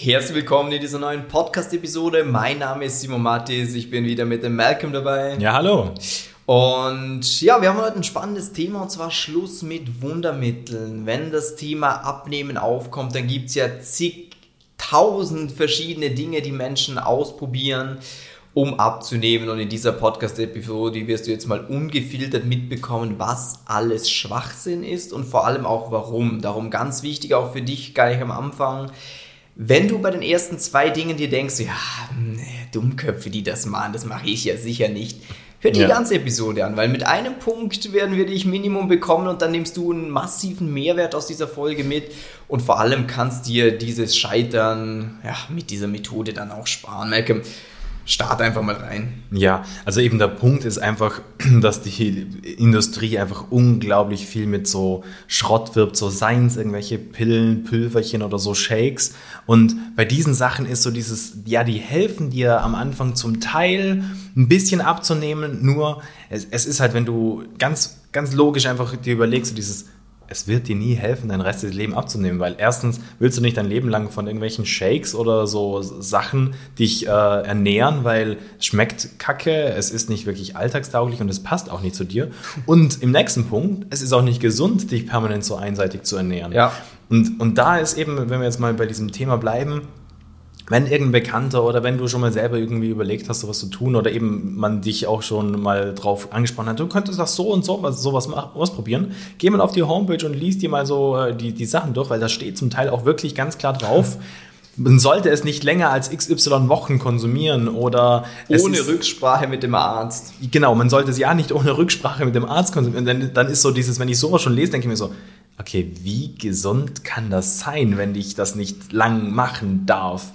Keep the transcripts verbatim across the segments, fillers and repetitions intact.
Herzlich willkommen in dieser neuen Podcast-Episode. Mein Name ist Simon Mattis, ich bin wieder mit dem Malcolm dabei. Ja, hallo. Und ja, wir haben heute ein spannendes Thema, und zwar Schluss mit Wundermitteln. Wenn das Thema Abnehmen aufkommt, dann gibt es ja zigtausend verschiedene Dinge, die Menschen ausprobieren, um abzunehmen. Und in dieser Podcast-Episode wirst du jetzt mal ungefiltert mitbekommen, was alles Schwachsinn ist und vor allem auch warum. Darum ganz wichtig auch für dich gleich am Anfang: Wenn du bei den ersten zwei Dingen dir denkst, ja, Dummköpfe, die das machen, das mache ich ja sicher nicht, hör dir die ganze Episode an, weil mit einem Punkt werden wir dich Minimum bekommen und dann nimmst du einen massiven Mehrwert aus dieser Folge mit und vor allem kannst dir dieses Scheitern ja, mit dieser Methode dann auch sparen. Malcolm, start einfach mal rein. Ja, also eben der Punkt ist einfach, dass die Industrie einfach unglaublich viel mit so Schrott wirbt, so seien es irgendwelche Pillen, Pülverchen oder so Shakes. Und bei diesen Sachen ist so dieses, ja, die helfen dir am Anfang zum Teil ein bisschen abzunehmen, nur es, es ist halt, wenn du ganz, ganz logisch einfach dir überlegst, so dieses, es wird dir nie helfen, dein restliches Leben abzunehmen, weil erstens willst du nicht dein Leben lang von irgendwelchen Shakes oder so Sachen dich äh, ernähren, weil es schmeckt kacke, es ist nicht wirklich alltagstauglich und es passt auch nicht zu dir. Und im nächsten Punkt, es ist auch nicht gesund, dich permanent so einseitig zu ernähren. Ja. Und, und da ist eben, wenn wir jetzt mal bei diesem Thema bleiben, wenn irgendein Bekannter oder wenn du schon mal selber irgendwie überlegt hast, sowas zu tun oder eben man dich auch schon mal drauf angesprochen hat, du könntest das so und so was, sowas ausprobieren, geh mal auf die Homepage und liest dir mal so die, die Sachen durch, weil da steht zum Teil auch wirklich ganz klar drauf, man sollte es nicht länger als X Y Wochen konsumieren oder... Ohne ist, Rücksprache mit dem Arzt. Genau, man sollte es ja nicht ohne Rücksprache mit dem Arzt konsumieren. Dann, dann ist so dieses, wenn ich sowas schon lese, denke ich mir so, okay, wie gesund kann das sein, wenn ich das nicht lang machen darf?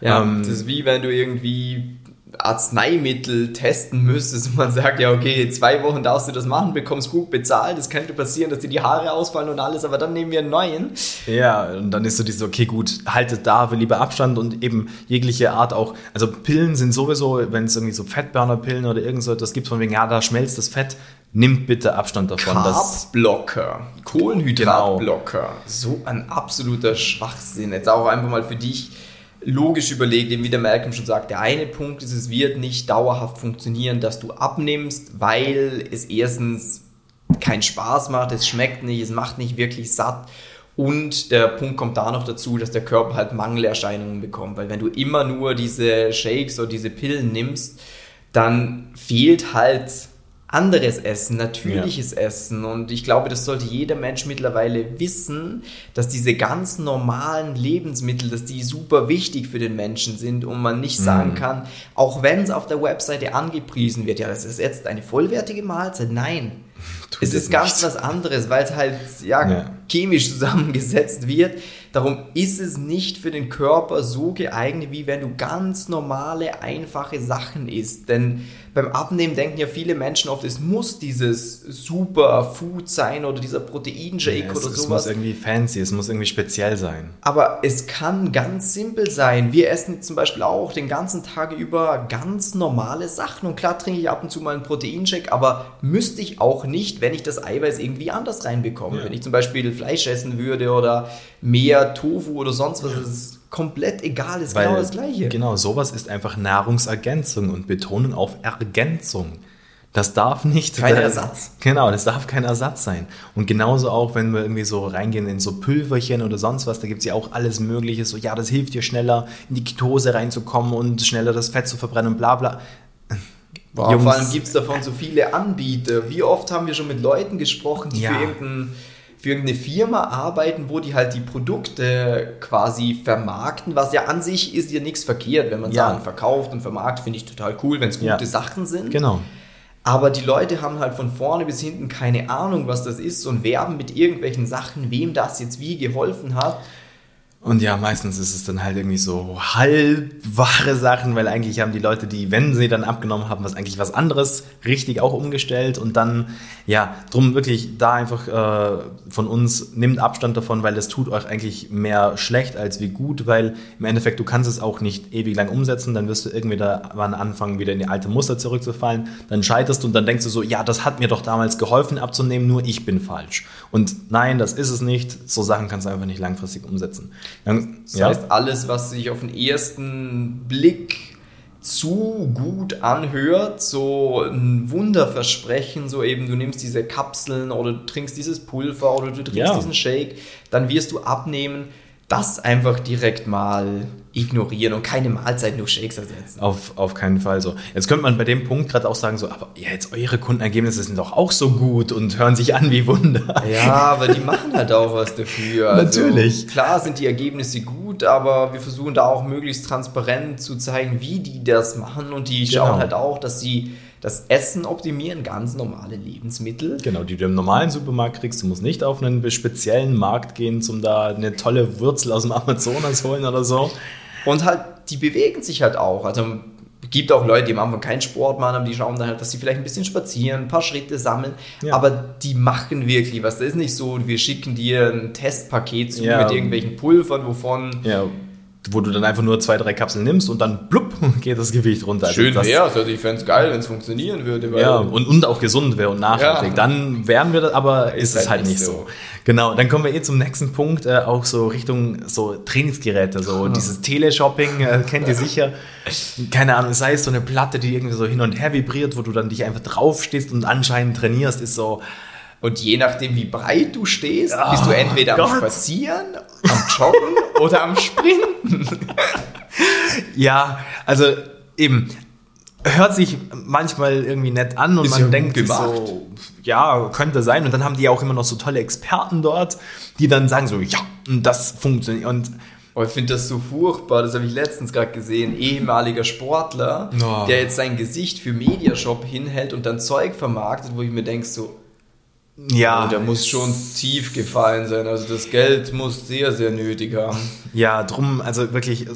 Ja, ähm, das ist wie wenn du irgendwie Arzneimittel testen müsstest und man sagt, ja okay, zwei Wochen darfst du das machen, bekommst gut bezahlt, es könnte passieren, dass dir die Haare ausfallen und alles, aber dann nehmen wir einen neuen. Ja, und dann ist so dieses, okay gut, haltet da lieber Abstand und eben jegliche Art auch, also Pillen sind sowieso, wenn es irgendwie so Fettburner-Pillen oder irgend so etwas gibt, von wegen, ja, da schmelzt das Fett, nimmt bitte Abstand davon. Carb-Blocker, Kohlenhydratblocker, genau. So ein absoluter Schwachsinn. Jetzt auch einfach mal für dich logisch überlegt, eben wie der Malcolm schon sagt, der eine Punkt ist, es wird nicht dauerhaft funktionieren, dass du abnimmst, weil es erstens keinen Spaß macht, es schmeckt nicht, es macht nicht wirklich satt. Und der Punkt kommt da noch dazu, dass der Körper halt Mangelerscheinungen bekommt, weil wenn du immer nur diese Shakes oder diese Pillen nimmst, dann fehlt halt anderes Essen, natürliches ja. Essen. Und ich glaube, das sollte jeder Mensch mittlerweile wissen, dass diese ganz normalen Lebensmittel, dass die super wichtig für den Menschen sind und man nicht sagen mhm. kann, auch wenn es auf der Webseite angepriesen wird, ja, das ist jetzt eine vollwertige Mahlzeit. Nein, Tut es ist nicht. Ganz was anderes, weil es halt ja, ja. chemisch zusammengesetzt wird. Darum ist es nicht für den Körper so geeignet, wie wenn du ganz normale, einfache Sachen isst. Denn beim Abnehmen denken ja viele Menschen oft, es muss dieses Superfood sein oder dieser Proteinshake ja, es, oder es sowas. Es muss irgendwie fancy, es muss irgendwie speziell sein. Aber es kann ganz simpel sein. Wir essen zum Beispiel auch den ganzen Tag über ganz normale Sachen. Und klar trinke ich ab und zu mal einen Proteinshake, aber müsste ich auch nicht, wenn ich das Eiweiß irgendwie anders reinbekomme. Ja. Wenn ich zum Beispiel Fleisch essen würde oder mehr Tofu oder sonst was, das ist komplett egal, ist weil, genau das Gleiche. Genau, sowas ist einfach Nahrungsergänzung und Betonung auf Ergänzung. Das darf nicht... Kein das, Ersatz. Genau, das darf kein Ersatz sein. Und genauso auch, wenn wir irgendwie so reingehen in so Pülverchen oder sonst was, da gibt es ja auch alles Mögliche, so ja, das hilft dir schneller in die Ketose reinzukommen und schneller das Fett zu verbrennen und bla bla. Boah, Jungs, vor allem gibt es davon so viele Anbieter. Wie oft haben wir schon mit Leuten gesprochen, die ja. für irgendeinen... für irgendeine Firma arbeiten, wo die halt die Produkte quasi vermarkten, was ja an sich ist ja nichts verkehrt, wenn man ja. Sachen verkauft und vermarktet, finde ich total cool, wenn es gute ja. Sachen sind. Genau. Aber die Leute haben halt von vorne bis hinten keine Ahnung, was das ist und werben mit irgendwelchen Sachen, wem das jetzt wie geholfen hat. Und ja, meistens ist es dann halt irgendwie so halb wahre Sachen, weil eigentlich haben die Leute, die, wenn sie dann abgenommen haben, was eigentlich was anderes richtig auch umgestellt und dann, ja, drum wirklich da einfach äh, von uns, nimmt Abstand davon, weil es tut euch eigentlich mehr schlecht als wie gut, weil im Endeffekt, du kannst es auch nicht ewig lang umsetzen, dann wirst du irgendwie da wann anfangen, wieder in die alte Muster zurückzufallen, dann scheiterst du und dann denkst du so, ja, das hat mir doch damals geholfen abzunehmen, nur ich bin falsch. Und nein, das ist es nicht, so Sachen kannst du einfach nicht langfristig umsetzen. Das ja. heißt, alles, was sich auf den ersten Blick zu gut anhört, so ein Wunderversprechen, so eben du nimmst diese Kapseln oder du trinkst dieses Pulver oder du trinkst ja. diesen Shake, dann wirst du abnehmen, das einfach direkt mal ignorieren und keine Mahlzeit durch Shakes ersetzen. Auf, auf keinen Fall so. Jetzt könnte man bei dem Punkt gerade auch sagen, so, aber ja, jetzt eure Kundenergebnisse sind doch auch so gut und hören sich an wie Wunder. Ja, aber die machen halt auch was dafür. Also, natürlich. Klar sind die Ergebnisse gut, aber wir versuchen da auch möglichst transparent zu zeigen, wie die das machen, und die genau. schauen halt auch, dass sie das Essen optimieren, ganz normale Lebensmittel. Genau, die du im normalen Supermarkt kriegst. Du musst nicht auf einen speziellen Markt gehen, um da eine tolle Wurzel aus dem Amazonas holen oder so. Und halt, die bewegen sich halt auch. Also es gibt auch Leute, die am Anfang keinen Sport machen, aber die schauen dann halt, dass sie vielleicht ein bisschen spazieren, ein paar Schritte sammeln. Ja. Aber die machen wirklich was. Das ist nicht so, wir schicken dir ein Testpaket zu ja. mit irgendwelchen Pulvern, wovon... Ja. wo du dann einfach nur zwei, drei Kapseln nimmst und dann blub, geht das Gewicht runter. Schön wäre es, also ich fände es geil, wenn es funktionieren würde. Weil ja, und, und auch gesund wäre und nachhaltig. Ja. Dann wären wir das, aber ist, ist es halt nicht so. so. Genau, dann kommen wir eh zum nächsten Punkt, äh, auch so Richtung so Trainingsgeräte, so oh. dieses Teleshopping, äh, kennt ihr sicher. Keine Ahnung, sei es so eine Platte, die irgendwie so hin und her vibriert, wo du dann dich einfach draufstehst und anscheinend trainierst, ist so... Und je nachdem, wie breit du stehst, oh, bist du entweder Gott. am Spazieren, am Joggen oder am Sprinten. Ja, also eben, hört sich manchmal irgendwie nett an und ist man denkt so, ja, könnte sein. Und dann haben die ja auch immer noch so tolle Experten dort, die dann sagen so, ja, das funktioniert. Und oh, ich finde das so furchtbar, das habe ich letztens gerade gesehen, ehemaliger Sportler, oh. der jetzt sein Gesicht für Mediashop hinhält und dann Zeug vermarktet, wo ich mir denke so, ja, oh, der muss schon tief gefallen sein, also das Geld muss sehr, sehr nötig haben. Ja, drum, also wirklich,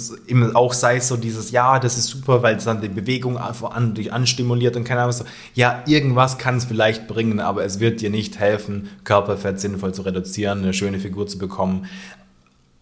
auch sei es so dieses, ja, das ist super, weil es dann die Bewegung an, durch anstimuliert und keine Ahnung, so, ja, irgendwas kann es vielleicht bringen, aber es wird dir nicht helfen, Körperfett sinnvoll zu reduzieren, eine schöne Figur zu bekommen.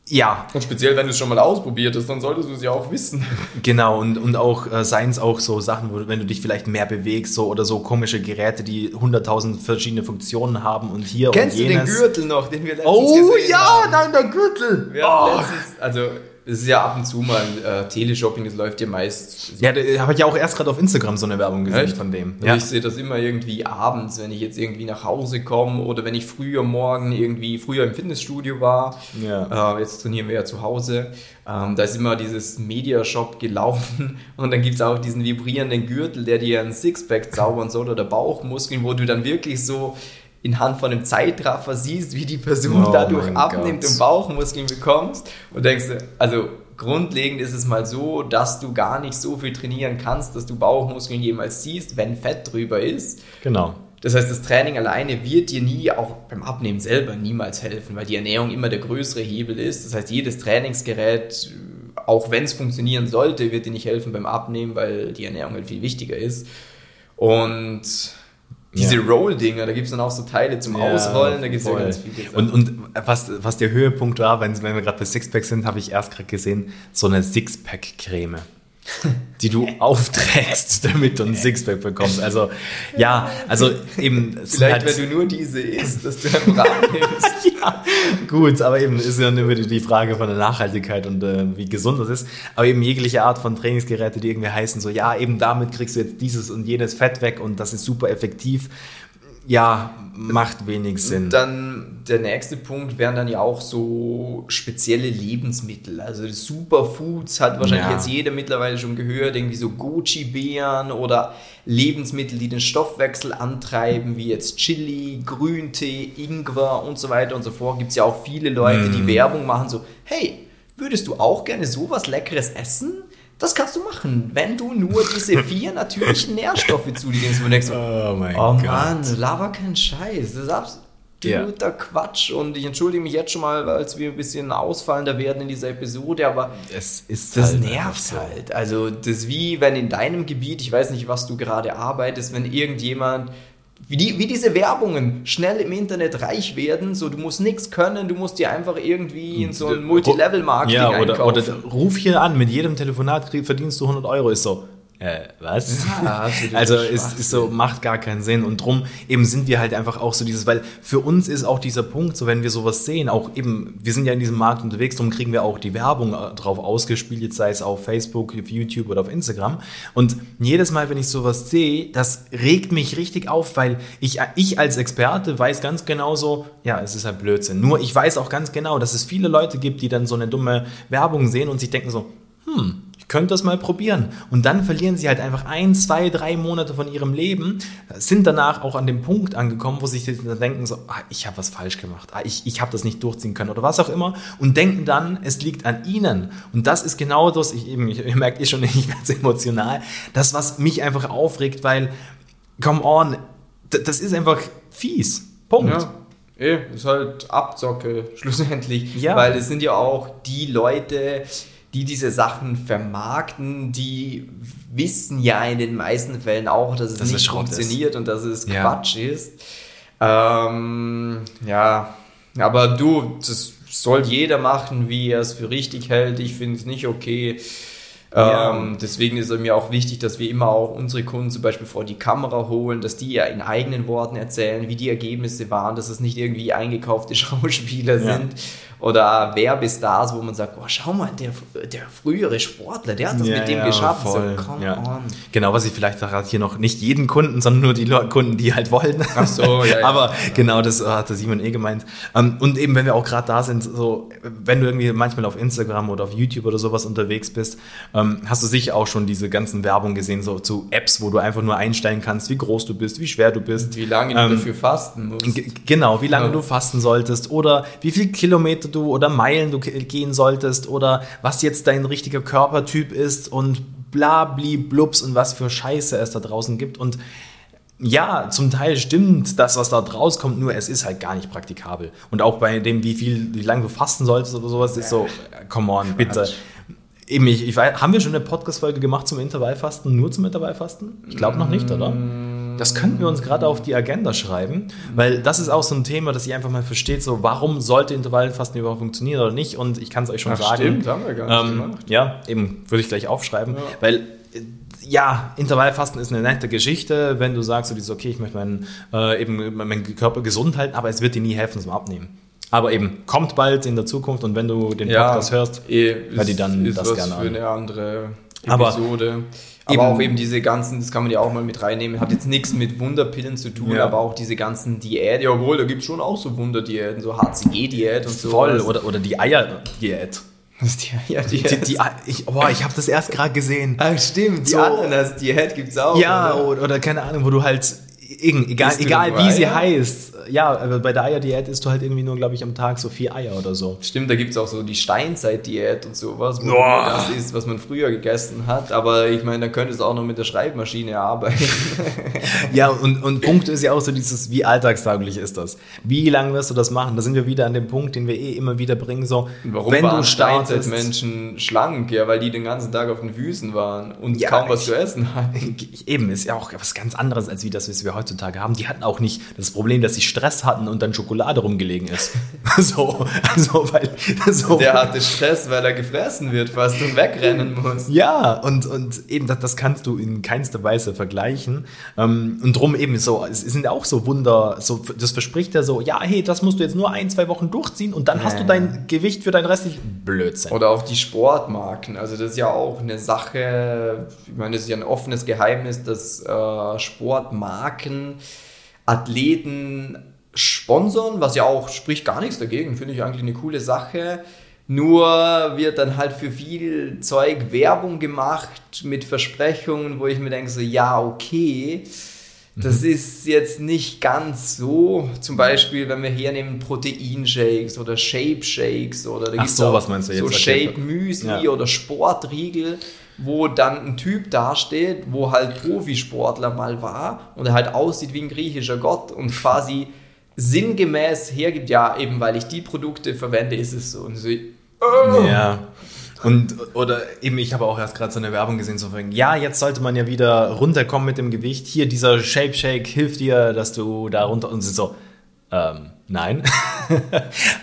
Ja. Und speziell, wenn du es schon mal ausprobiert hast, dann solltest du es ja auch wissen. Genau, und, und auch äh, seien es auch so Sachen, wo, wenn du dich vielleicht mehr bewegst, so, oder so komische Geräte, die hunderttausend verschiedene Funktionen haben und hier Kennst und jenes. Kennst du den Gürtel noch, den wir letztens oh, gesehen ja, haben? Oh ja, nein, der Gürtel! Wir oh. letztens, also, es ist ja ab und zu mal äh, Teleshopping, das läuft ja meist... So. Ja, da habe ich ja auch erst gerade auf Instagram so eine Werbung gesehen Echt? von dem. Ja. Ich sehe das immer irgendwie abends, wenn ich jetzt irgendwie nach Hause komme oder wenn ich früher morgen irgendwie früher im Fitnessstudio war. Ja. Äh, jetzt trainieren wir ja zu Hause. Ähm, da ist immer dieses Mediashop gelaufen und dann gibt es auch diesen vibrierenden Gürtel, der dir einen Sixpack zaubern soll oder Bauchmuskeln, wo du dann wirklich so... in Hand von einem Zeitraffer siehst, wie die Person oh dadurch abnimmt Gott. und Bauchmuskeln bekommst und denkst, also grundlegend ist es mal so, dass du gar nicht so viel trainieren kannst, dass du Bauchmuskeln jemals siehst, wenn Fett drüber ist. Genau. Das heißt, das Training alleine wird dir nie, auch beim Abnehmen selber, niemals helfen, weil die Ernährung immer der größere Hebel ist. Das heißt, jedes Trainingsgerät, auch wenn es funktionieren sollte, wird dir nicht helfen beim Abnehmen, weil die Ernährung halt viel wichtiger ist. Und... Diese ja. Roll-Dinger, da gibt es dann auch so Teile zum ja, Ausrollen, da gibt es ja ganz viele. Und, und was, was der Höhepunkt war, wenn, wenn wir gerade bei Sixpack sind, habe ich erst gerade gesehen, so eine Sixpack-Creme, die du aufträgst, damit du ein Sixpack bekommst. Also, ja, also eben... Vielleicht, halt, wenn du nur diese isst, dass du einen Rahmen nimmst. Ja, gut, aber eben ist ja nur die Frage von der Nachhaltigkeit und äh, wie gesund das ist. Aber eben jegliche Art von Trainingsgeräte, die irgendwie heißen so, ja, eben damit kriegst du jetzt dieses und jenes Fett weg und das ist super effektiv. Ja, macht wenig Sinn. Dann der nächste Punkt wären dann ja auch so spezielle Lebensmittel. Also Superfoods hat wahrscheinlich ja. jetzt jeder mittlerweile schon gehört, irgendwie so Goji-Beeren oder Lebensmittel, die den Stoffwechsel antreiben, wie jetzt Chili, Grüntee, Ingwer und so weiter und so fort. Gibt es ja auch viele Leute, mm. die Werbung machen, so, hey, würdest du auch gerne sowas Leckeres essen? Das kannst du machen, wenn du nur diese vier natürlichen Nährstoffe zu dir nimmst. Denkst, oh mein oh Gott. Oh Mann, laber keinen Scheiß. Das ist absoluter yeah. Quatsch. Und ich entschuldige mich jetzt schon mal, als wir ein bisschen ausfallender werden in dieser Episode, aber es ist das halt nervt so. halt. Also das ist wie, wenn in deinem Gebiet, ich weiß nicht, was du gerade arbeitest, wenn irgendjemand... Wie, die, wie diese Werbungen schnell im Internet reich werden, so du musst nichts können, du musst dir einfach irgendwie in so ein Multilevel-Marketing ja, oder, einkaufen. Oder ruf hier an, mit jedem Telefonat verdienst du hundert Euro, ist so, Äh, was? Ja, also es ist so, macht gar keinen Sinn, und drum eben sind wir halt einfach auch so dieses, weil für uns ist auch dieser Punkt, so wenn wir sowas sehen, auch eben, wir sind ja in diesem Markt unterwegs, drum kriegen wir auch die Werbung drauf ausgespielt, jetzt sei es auf Facebook, auf YouTube oder auf Instagram, und jedes Mal, wenn ich sowas sehe, das regt mich richtig auf, weil ich, ich als Experte weiß ganz genau so, ja, es ist halt Blödsinn, nur ich weiß auch ganz genau, dass es viele Leute gibt, die dann so eine dumme Werbung sehen und sich denken so, hm, könnt das mal probieren. Und dann verlieren sie halt einfach ein, zwei, drei Monate von ihrem Leben, sind danach auch an dem Punkt angekommen, wo sie sich dann denken, so, ah, ich habe was falsch gemacht, ah, ich, ich habe das nicht durchziehen können oder was auch immer, und denken dann, es liegt an ihnen. Und das ist genau das, ich eben, ich, ihr merkt eh schon, ich werde emotional, das, was mich einfach aufregt, weil, come on, d- das ist einfach fies. Punkt. Ja. Eh, ist halt Abzocke, schlussendlich. Ja. Weil es sind ja auch die Leute, die diese Sachen vermarkten, die wissen ja in den meisten Fällen auch, dass es das nicht funktioniert ist und dass es ja Quatsch ist. Ähm, ja, aber du, das soll jeder machen, wie er es für richtig hält. Ich finde es nicht okay. Ja. Ähm, deswegen ist es mir auch wichtig, dass wir immer auch unsere Kunden zum Beispiel vor die Kamera holen, dass die ja in eigenen Worten erzählen, wie die Ergebnisse waren, dass es nicht irgendwie eingekaufte Schauspieler ja sind oder Werbestars, wo man sagt, oh, schau mal, der, der frühere Sportler, der hat das ja, mit dem ja, geschafft. Voll. So, come ja. on. Genau, was ich vielleicht verrate hier noch, nicht jeden Kunden, sondern nur die Kunden, die halt wollen. Ach so, ja, ja. Aber ja, genau, das hat der Simon eh gemeint. Und eben, wenn wir auch gerade da sind, so, wenn du irgendwie manchmal auf Instagram oder auf YouTube oder sowas unterwegs bist, hast du sicher auch schon diese ganzen Werbung gesehen, so zu Apps, wo du einfach nur einstellen kannst, wie groß du bist, wie schwer du bist. Wie lange ähm, du dafür fasten musst. G- genau, wie lange ja. du fasten solltest oder wie viel Kilometer du oder Meilen du gehen solltest oder was jetzt dein richtiger Körpertyp ist und bla bli blups und was für Scheiße es da draußen gibt. Und ja, zum Teil stimmt das, was da draus kommt, nur es ist halt gar nicht praktikabel. Und auch bei dem, wie viel, wie lange du fasten solltest oder sowas, ist so, come on, bitte. Eben, ich, ich weiß, haben wir schon eine Podcast-Folge gemacht zum Intervallfasten, nur zum Intervallfasten? Ich glaube noch nicht, oder? Das könnten wir uns gerade auf die Agenda schreiben, weil das ist auch so ein Thema, dass ihr einfach mal versteht, so, warum sollte Intervallfasten überhaupt funktionieren oder nicht? Und ich kann es euch schon Ach, sagen. Stimmt, haben wir gar nicht ähm, gemacht. Ja, eben, würde ich gleich aufschreiben, ja. weil ja, Intervallfasten ist eine nette Geschichte, wenn du sagst, du so, okay, ich möchte meinen, äh, eben meinen Körper gesund halten, aber es wird dir nie helfen zum Abnehmen. Aber eben, kommt bald in der Zukunft, und wenn du den Podcast ja, hörst, hör dir dann ist das was gerne an. Für eine andere Episode. Aber Aber eben, auch eben diese ganzen, das kann man ja auch mal mit reinnehmen, hat jetzt nichts mit Wunderpillen zu tun, ja. aber auch diese ganzen Diäten, jawohl, da gibt es schon auch so Wunderdiäten, so H C G-Diät und so. Voll, oder, oder die Eier-Diät. Was die Eier-Diät? Die, die, boah, ich habe das erst gerade gesehen. Ach stimmt, die so. Ananas-Diät gibt es auch. Ja, oder? oder keine Ahnung, wo du halt, irgend, egal, egal wie sie heißt, ja, aber bei der Eier-Diät isst du halt irgendwie nur, glaube ich, am Tag so vier Eier oder so. Stimmt, da gibt es auch so die Steinzeit-Diät und sowas, wo Boah. das ist, was man früher gegessen hat, aber ich meine, da könntest du auch noch mit der Schreibmaschine arbeiten. Ja, und, und Punkt ist ja auch so dieses, wie alltagstauglich ist das? Wie lange wirst du das machen? Da sind wir wieder an dem Punkt, den wir eh immer wieder bringen, so, Warum wenn waren du startest. Steinzeitmenschen schlank, ja, weil die den ganzen Tag auf den Wüsten waren und ja, kaum was ich, zu essen hatten. Eben, ist ja auch was ganz anderes, als wie das, was wir heutzutage haben. Die hatten auch nicht das Problem, dass sie Stress hatten und dann Schokolade rumgelegen ist. so, also, weil, so. Der hatte Stress, weil er gefressen wird, fast und wegrennen muss. Ja, und, und eben, das, das kannst du in keinster Weise vergleichen. Und drum eben so, es sind ja auch so Wunder, so, das verspricht ja so, ja, hey, das musst du jetzt nur ein, zwei Wochen durchziehen und dann ja. hast du dein Gewicht für dein restlichen Blödsinn. Oder auch die Sportmarken, also das ist ja auch eine Sache, ich meine, das ist ja ein offenes Geheimnis, dass äh, Sportmarken Athleten sponsern, was ja auch spricht gar nichts dagegen, finde ich eigentlich eine coole Sache. Nur wird dann halt für viel Zeug Werbung gemacht mit Versprechungen, wo ich mir denke so, ja, okay, das mhm. ist jetzt nicht ganz so. Zum Beispiel, wenn wir hernehmen Proteinshakes oder Shape-Shakes oder da gibt's so, was meinst du jetzt? So Shape-Müsli ja. oder Sportriegel, wo dann ein Typ dasteht, wo halt Profisportler mal war und er halt aussieht wie ein griechischer Gott und quasi sinngemäß hergibt, ja, eben weil ich die Produkte verwende, ist es so. Und so, oh. Ja. Und, oder eben, ich habe auch erst gerade so eine Werbung gesehen, so von, ja, jetzt sollte man ja wieder runterkommen mit dem Gewicht. Hier, dieser Shape Shake hilft dir, dass du da runter, und so, ähm, Nein,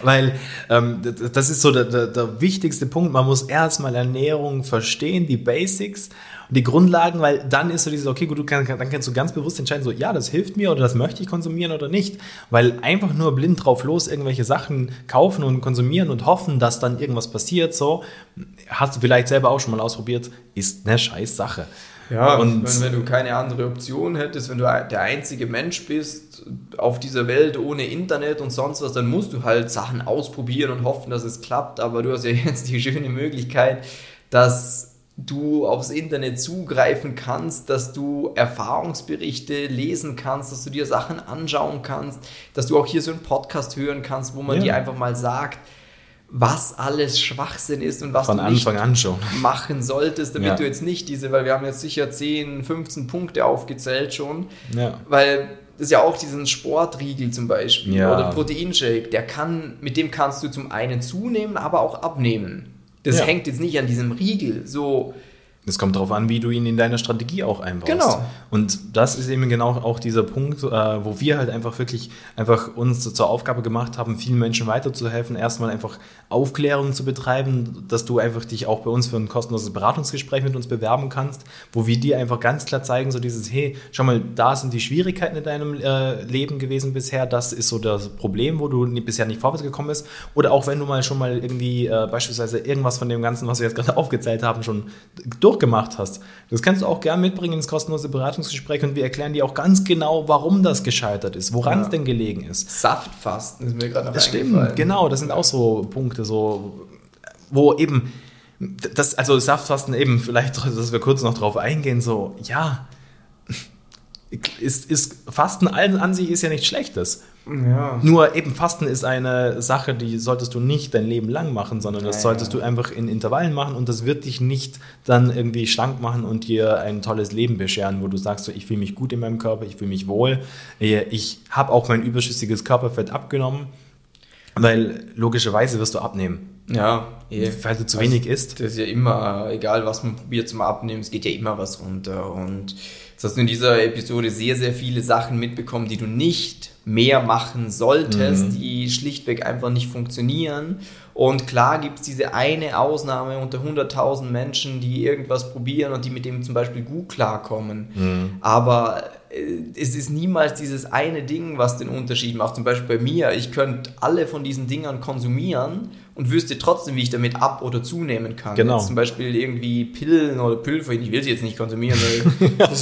weil ähm, das ist so der, der, der wichtigste Punkt. Man muss erstmal Ernährung verstehen, die Basics und die Grundlagen, weil dann ist so dieses, okay, gut, du kannst, dann kannst du ganz bewusst entscheiden, so ja, das hilft mir oder das möchte ich konsumieren oder nicht, weil einfach nur blind drauf los irgendwelche Sachen kaufen und konsumieren und hoffen, dass dann irgendwas passiert, so, hast du vielleicht selber auch schon mal ausprobiert, ist eine scheiß Sache. Ja, und wenn, wenn du keine andere Option hättest, wenn du der einzige Mensch bist auf dieser Welt ohne Internet und sonst was, dann musst du halt Sachen ausprobieren und hoffen, dass es klappt. Aber du hast ja jetzt die schöne Möglichkeit, dass du aufs Internet zugreifen kannst, dass du Erfahrungsberichte lesen kannst, dass du dir Sachen anschauen kannst, dass du auch hier so einen Podcast hören kannst, wo man ja dir einfach mal sagt, was alles Schwachsinn ist und was Von du nicht Anfang an schon. machen solltest, damit ja. du jetzt nicht diese, weil wir haben jetzt sicher zehn, fünfzehn Punkte aufgezählt schon, ja. weil das ist ja auch diesen Sportriegel zum Beispiel ja. oder Proteinshake, der kann, mit dem kannst du zum einen zunehmen, aber auch abnehmen. Das ja. hängt jetzt nicht an diesem Riegel, so. Es kommt darauf an, wie du ihn in deiner Strategie auch einbaust. Genau. Und das ist eben genau auch dieser Punkt, äh, wo wir halt einfach wirklich einfach uns zur Aufgabe gemacht haben, vielen Menschen weiterzuhelfen, erstmal einfach Aufklärung zu betreiben, dass du einfach dich auch bei uns für ein kostenloses Beratungsgespräch mit uns bewerben kannst, wo wir dir einfach ganz klar zeigen, so dieses, hey, schau mal, da sind die Schwierigkeiten in deinem äh, Leben gewesen bisher, das ist so das Problem, wo du bisher nicht vorwärts gekommen bist. Oder auch wenn du mal schon mal irgendwie äh, beispielsweise irgendwas von dem Ganzen, was wir jetzt gerade aufgezählt haben, schon durch gemacht hast. Das kannst du auch gerne mitbringen ins kostenlose Beratungsgespräch und wir erklären dir auch ganz genau, warum das gescheitert ist, woran ja. es denn gelegen ist. Saftfasten ist mir gerade noch eingefallen. Stimmt, genau, das sind auch so Punkte, so, wo eben, das, also Saftfasten eben, vielleicht, dass wir kurz noch drauf eingehen, so, ja, ist, ist Fasten an, an sich ist ja nichts Schlechtes. Ja. Nur eben Fasten ist eine Sache, die solltest du nicht dein Leben lang machen, sondern das solltest du einfach in Intervallen machen und das wird dich nicht dann irgendwie schlank machen und dir ein tolles Leben bescheren, wo du sagst, so, ich fühle mich gut in meinem Körper, ich fühle mich wohl, ich habe auch mein überschüssiges Körperfett abgenommen, weil logischerweise wirst du abnehmen. Ja, eh. Weil du zu also, wenig isst. Das ist ja immer, egal was man probiert zum Abnehmen, es geht ja immer was runter. Und jetzt hast du in dieser Episode sehr, sehr viele Sachen mitbekommen, die du nicht mehr machen solltest, mhm. die schlichtweg einfach nicht funktionieren. Und klar gibt es diese eine Ausnahme unter hunderttausend Menschen, die irgendwas probieren und die mit dem zum Beispiel gut klarkommen. Mhm. Aber es ist niemals dieses eine Ding, was den Unterschied macht. Zum Beispiel bei mir, ich könnte alle von diesen Dingern konsumieren und wüsste trotzdem, wie ich damit ab- oder zunehmen kann. Genau. Jetzt zum Beispiel irgendwie Pillen oder Pülver, ich will sie jetzt nicht konsumieren, weil das, das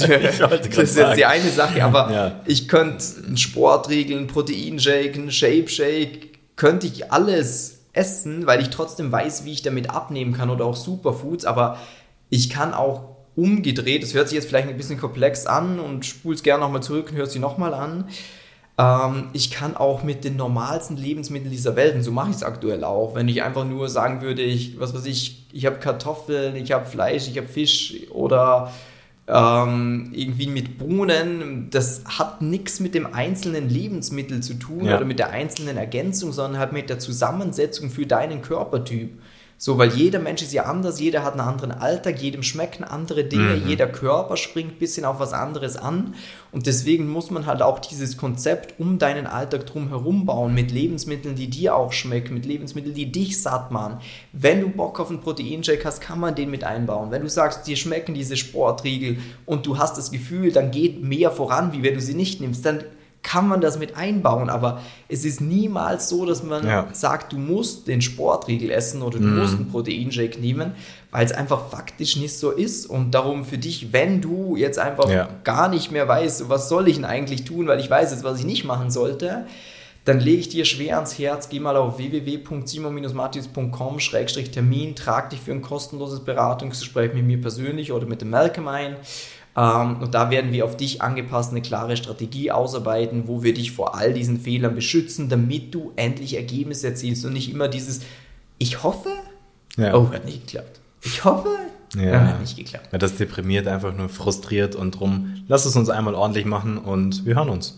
ist jetzt die eine Sache, aber ja. ich könnte einen Sportriegel, einen Proteinshake, einen Shape-Shake, könnte ich alles essen, weil ich trotzdem weiß, wie ich damit abnehmen kann oder auch Superfoods, aber ich kann auch umgedreht, das hört sich jetzt vielleicht ein bisschen komplex an und spul's gerne nochmal zurück und hör sie nochmal an. Ähm, ich kann auch mit den normalsten Lebensmitteln dieser Welt, und so mache ich es aktuell auch, wenn ich einfach nur sagen würde, ich, was weiß ich, ich habe Kartoffeln, ich habe Fleisch, ich habe Fisch oder ähm, irgendwie mit Bohnen, das hat nichts mit dem einzelnen Lebensmittel zu tun ja. oder mit der einzelnen Ergänzung, sondern halt mit der Zusammensetzung für deinen Körpertyp. So, weil jeder Mensch ist ja anders, jeder hat einen anderen Alltag, jedem schmecken andere Dinge, mhm. jeder Körper springt ein bisschen auf was anderes an und deswegen muss man halt auch dieses Konzept um deinen Alltag drum herum bauen, mit Lebensmitteln, die dir auch schmecken, mit Lebensmitteln, die dich satt machen. Wenn du Bock auf einen Proteinshake hast, kann man den mit einbauen. Wenn du sagst, dir schmecken diese Sportriegel und du hast das Gefühl, dann geht mehr voran, wie wenn du sie nicht nimmst, dann kann man das mit einbauen, aber es ist niemals so, dass man ja. sagt, du musst den Sportriegel essen oder du mm. musst einen Proteinshake nehmen, weil es einfach faktisch nicht so ist und darum für dich, wenn du jetzt einfach ja. gar nicht mehr weißt, was soll ich denn eigentlich tun, weil ich weiß jetzt, was ich nicht machen sollte, dann lege ich dir schwer ans Herz, geh mal auf w w w Punkt simon Mattis Punkt com Schrägstrich Termin, trag dich für ein kostenloses Beratungsgespräch mit mir persönlich oder mit dem Malcolm ein. Um, und da werden wir auf dich angepasst eine klare Strategie ausarbeiten, wo wir dich vor all diesen Fehlern beschützen, damit du endlich Ergebnisse erzielst und nicht immer dieses ich hoffe, ja. oh, hat nicht geklappt. Ich hoffe, ja. hat nicht geklappt. Ja, das deprimiert einfach nur, frustriert und drum, lass es uns einmal ordentlich machen und wir hören uns.